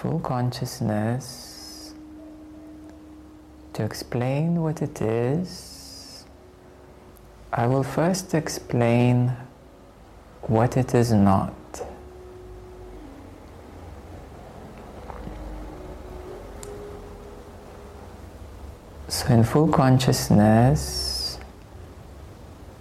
full consciousness to explain what it is. I will first explain what it is not. So in full consciousness,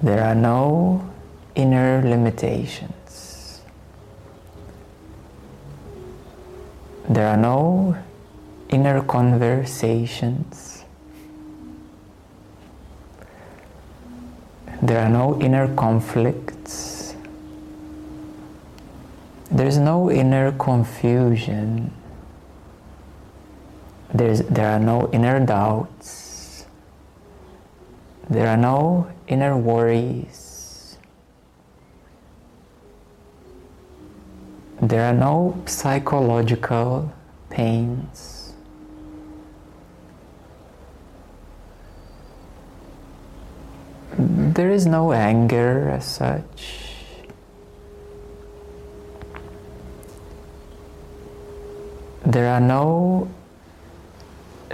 there are no inner limitations. There are no inner conversations. There are no inner conflicts. There's no inner confusion. There are no inner doubts. There are no inner worries. There are no psychological pains. There is no anger as such. There are no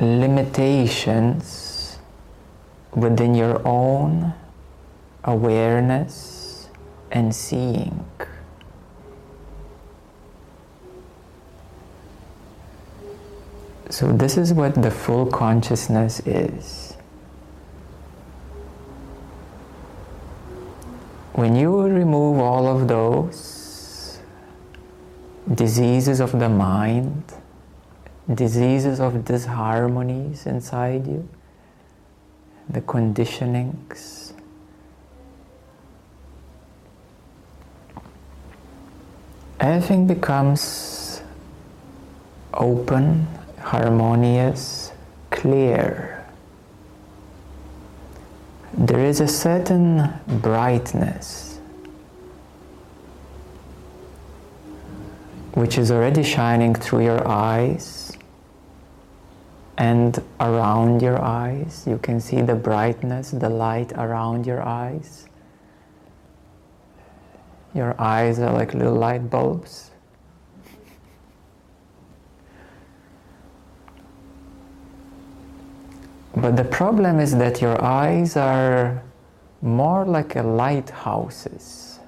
limitations within your own awareness and seeing. So this is what the full consciousness is. When you remove all of those diseases of the mind, diseases of disharmonies inside you, the conditionings, everything becomes open, harmonious, clear. There is a certain brightness which is already shining through your eyes and around your eyes. You can see the brightness, the light around your eyes. Your eyes are like little light bulbs. But the problem is that your eyes are more like a lighthouses.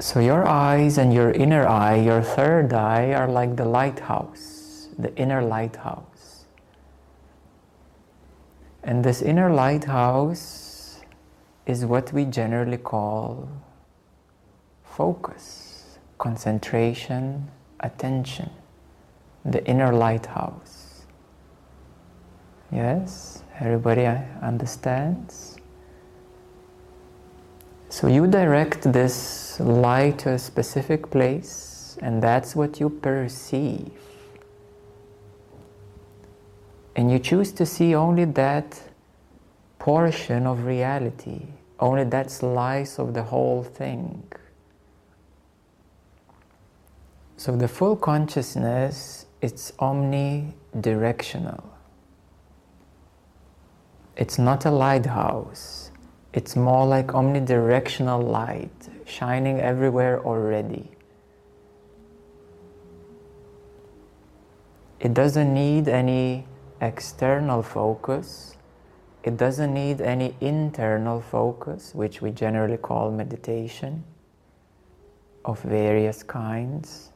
So your eyes and your inner eye, your third eye, are like the lighthouse, the inner lighthouse. And this inner lighthouse is what we generally call focus, concentration, attention. The inner lighthouse. Yes, everybody understands? So you direct this light to a specific place, and that's what you perceive. And you choose to see only that portion of reality, only that slice of the whole thing. So the full consciousness, it's omnidirectional. It's not a lighthouse. It's more like omnidirectional light, shining everywhere already. It doesn't need any external focus. It doesn't need any internal focus, which we generally call meditation of various kinds.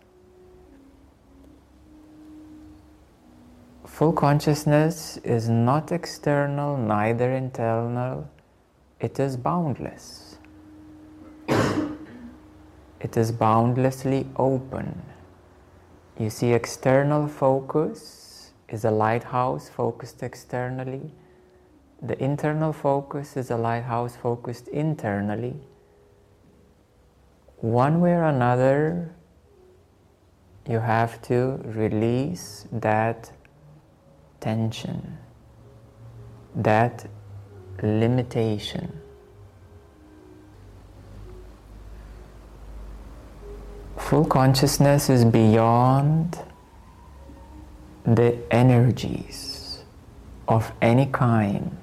Full consciousness is not external, neither internal. It is boundless. It is boundlessly open. You see, external focus is a lighthouse focused externally. The internal focus is a lighthouse focused internally. One way or another, you have to release that tension, that limitation. Full consciousness is beyond the energies of any kind.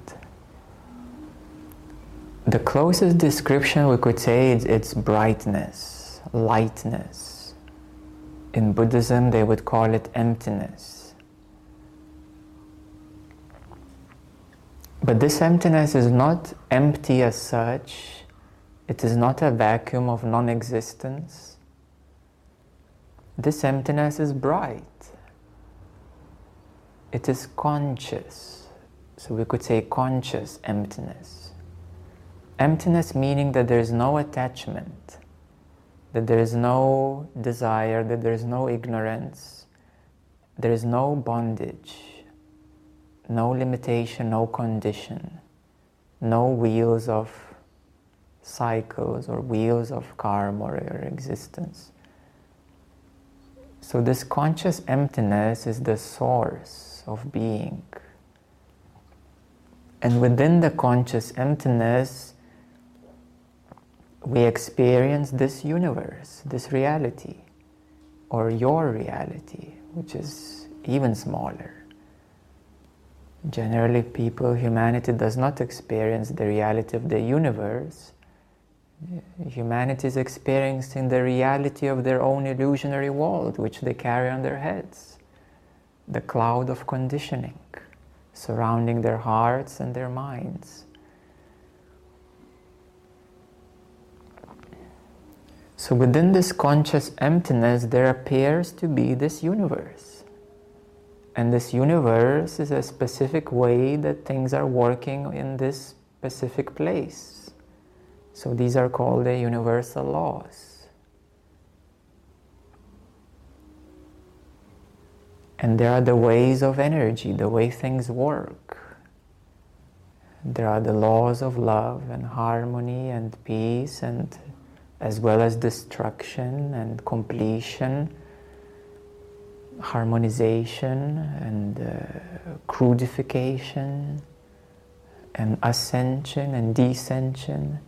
The closest description we could say is its brightness, lightness. In Buddhism, they would call it emptiness. But this emptiness is not empty as such. It is not a vacuum of non-existence. This emptiness is bright. It is conscious. So we could say conscious emptiness. Emptiness meaning that there is no attachment, that there is no desire, that there is no ignorance, there is no bondage, no limitation, no condition, no wheels of cycles or wheels of karma or existence. So this conscious emptiness is the source of being. And within the conscious emptiness, we experience this universe, this reality, or your reality, which is even smaller. Generally, humanity does not experience the reality of the universe. Humanity is experiencing the reality of their own illusionary world, which they carry on their heads, the cloud of conditioning surrounding their hearts and their minds. So within this conscious emptiness, there appears to be this universe. And this universe is a specific way that things are working in this specific place. So these are called the universal laws. And there are the ways of energy, the way things work. There are the laws of love and harmony and peace, and as well as destruction and completion, harmonization and crudification and ascension and descension.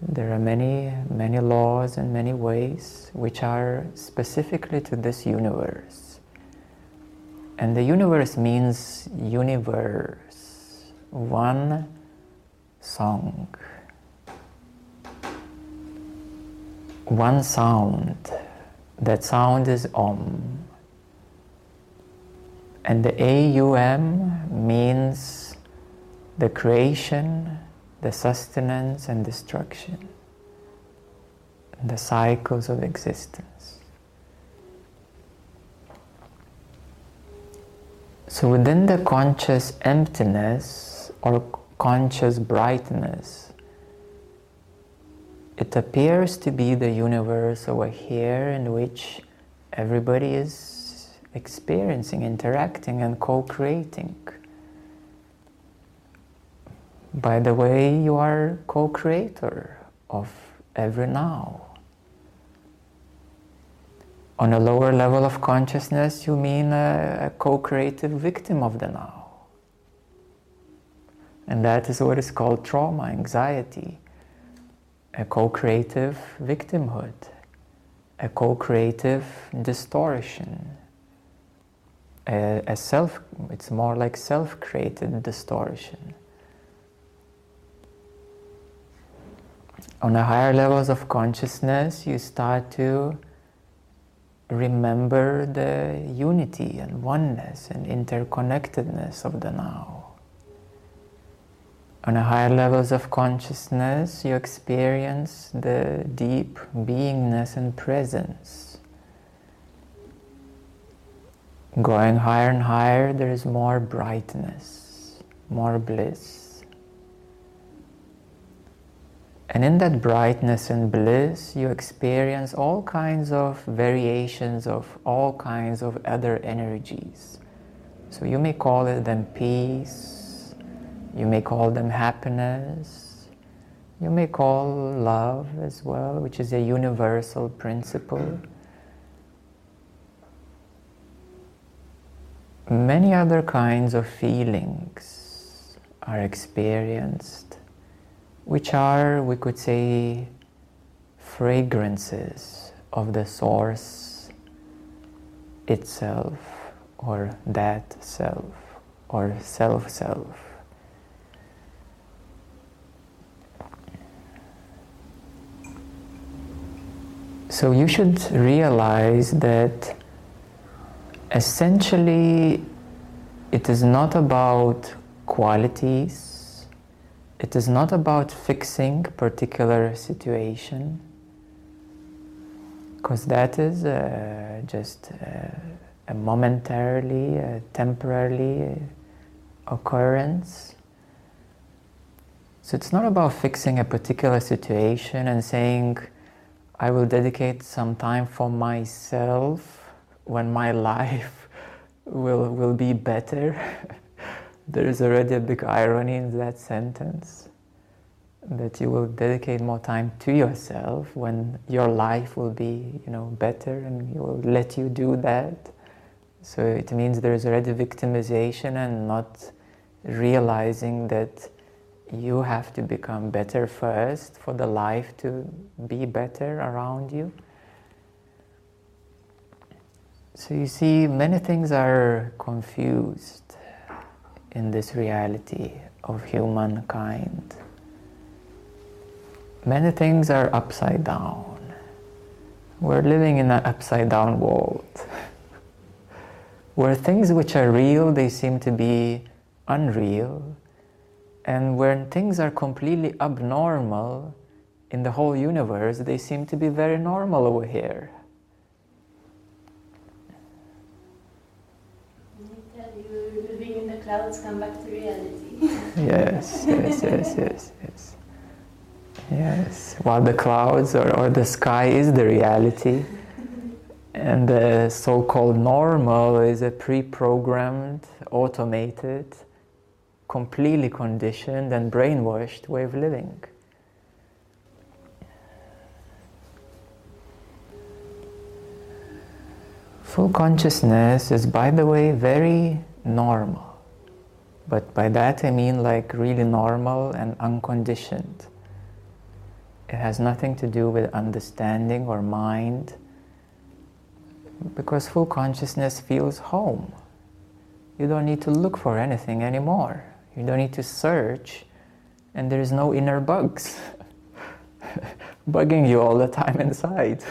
There are many, many laws and many ways which are specifically to this universe. And the universe means universe, one song, one sound. That sound is Om. And the AUM means the creation, the sustenance and destruction, the cycles of existence. So within the conscious emptiness or conscious brightness, it appears to be the universe over here in which everybody is experiencing, interacting, and co-creating. By the way, you are co-creator of every now. On a lower level of consciousness, you mean a co-creative victim of the now. And that is what is called trauma, anxiety. A co-creative victimhood, a co-creative distortion, it's more like self-created distortion. On the higher levels of consciousness, you start to remember the unity and oneness and interconnectedness of the now. On the higher levels of consciousness, you experience the deep beingness and presence. Going higher and higher, there is more brightness, more bliss. And in that brightness and bliss, you experience all kinds of variations of all kinds of other energies. So you may call them peace, you may call them happiness, you may call love as well, which is a universal principle. Many other kinds of feelings are experienced, which are, we could say, fragrances of the source itself, or that self, or self-self. So you should realize that essentially it is not about qualities, it is not about fixing particular situation, because that is just a momentarily, temporarily occurrence. So it's not about fixing a particular situation and saying, I will dedicate some time for myself when my life will be better. There is already a big irony in that sentence, that you will dedicate more time to yourself when your life will be, better, and you will let you do that. So it means there is already victimization and not realizing that you have to become better first for the life to be better around you. So you see, many things are confused in this reality of humankind. Many things are upside down. We're living in an upside down world, where things which are real, they seem to be unreal. And when things are completely abnormal in the whole universe, they seem to be very normal over here. You're living in the clouds, come back to reality. Yes. While the clouds or the sky is the reality, and the so-called normal is a pre-programmed, automated, completely conditioned and brainwashed way of living. Full consciousness is, by the way, very normal. But by that I mean like really normal and unconditioned. It has nothing to do with understanding or mind, because full consciousness feels home. You don't need to look for anything anymore. You don't need to search, and there is no inner bugs bugging you all the time inside.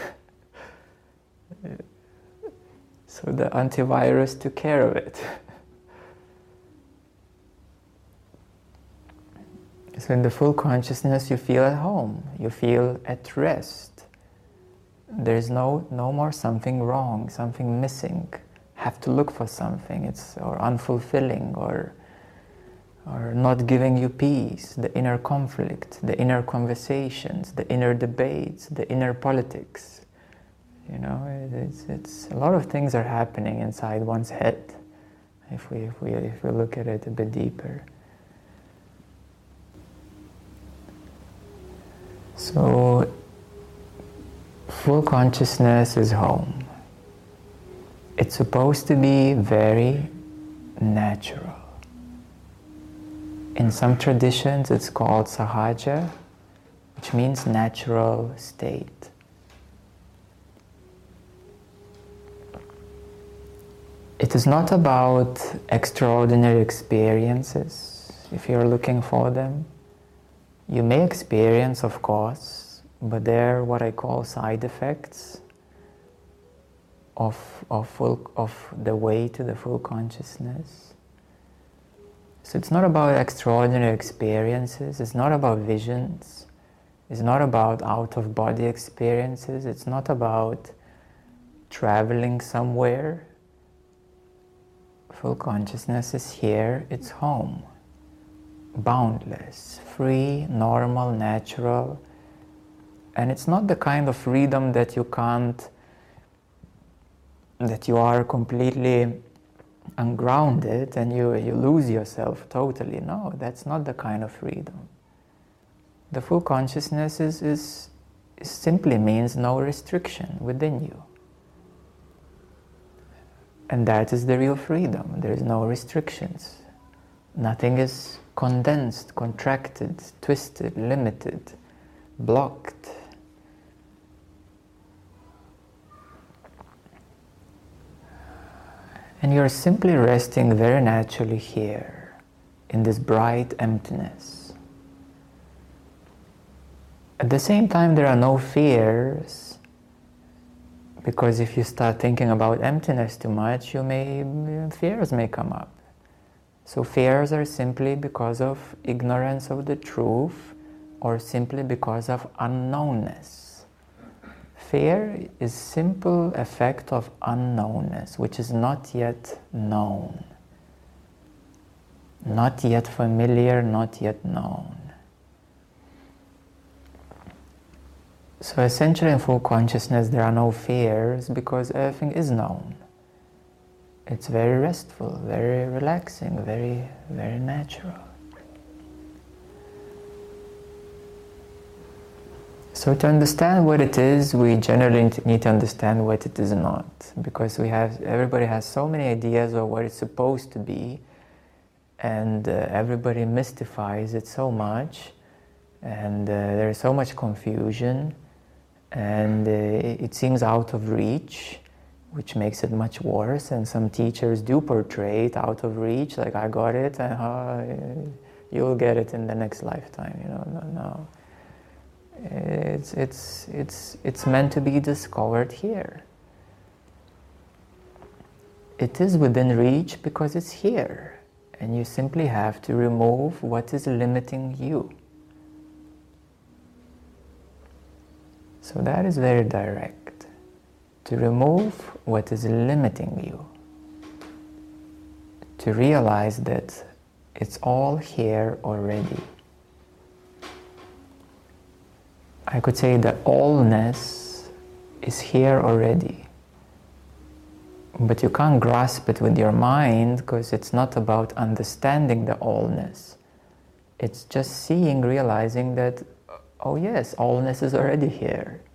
So the antivirus took care of it. So in the full consciousness you feel at home, you feel at rest. There is no more something wrong, something missing. Have to look for something, or unfulfilling, or not giving you peace, the inner conflict, the inner conversations, the inner debates, the inner politics. It's a lot of things are happening inside one's head, if we look at it a bit deeper. So, full consciousness is home. It's supposed to be very natural. In some traditions it's called sahaja, which means natural state. It is not about extraordinary experiences, if you're looking for them. You may experience, of course, but they're what I call side effects of the way to the full consciousness. So it's not about extraordinary experiences, it's not about visions, it's not about out-of-body experiences, it's not about traveling somewhere. Full consciousness is here, it's home. Boundless, free, normal, natural. And it's not the kind of freedom that you are completely ungrounded and you lose yourself totally. No, that's not the kind of freedom. The full consciousness is simply means no restriction within you. And that is the real freedom. There is no restrictions. Nothing is condensed, contracted, twisted, limited, blocked. And you're simply resting very naturally here, in this bright emptiness. At the same time, there are no fears, Because if you start thinking about emptiness too much, fears may come up. So fears are simply because of ignorance of the truth, or simply because of unknownness. Fear is simple effect of unknownness, which is not yet known. Not yet familiar, not yet known. So essentially in full consciousness there are no fears because everything is known. It's very restful, very relaxing, very, very natural. So to understand what it is, we generally need to understand what it is not, because everybody has so many ideas of what it's supposed to be, and everybody mystifies it so much, and there is so much confusion, and it seems out of reach, which makes it much worse. And some teachers do portray it out of reach, like I got it, and you'll get it in the next lifetime. No. It's meant to be discovered here. It is within reach because it's here, and you simply have to remove what is limiting you. So that is very direct, to remove what is limiting you, to realize that it's all here already. I could say that allness is here already, but you can't grasp it with your mind, because it's not about understanding the allness. It's just seeing, realizing that, oh yes, allness is already here.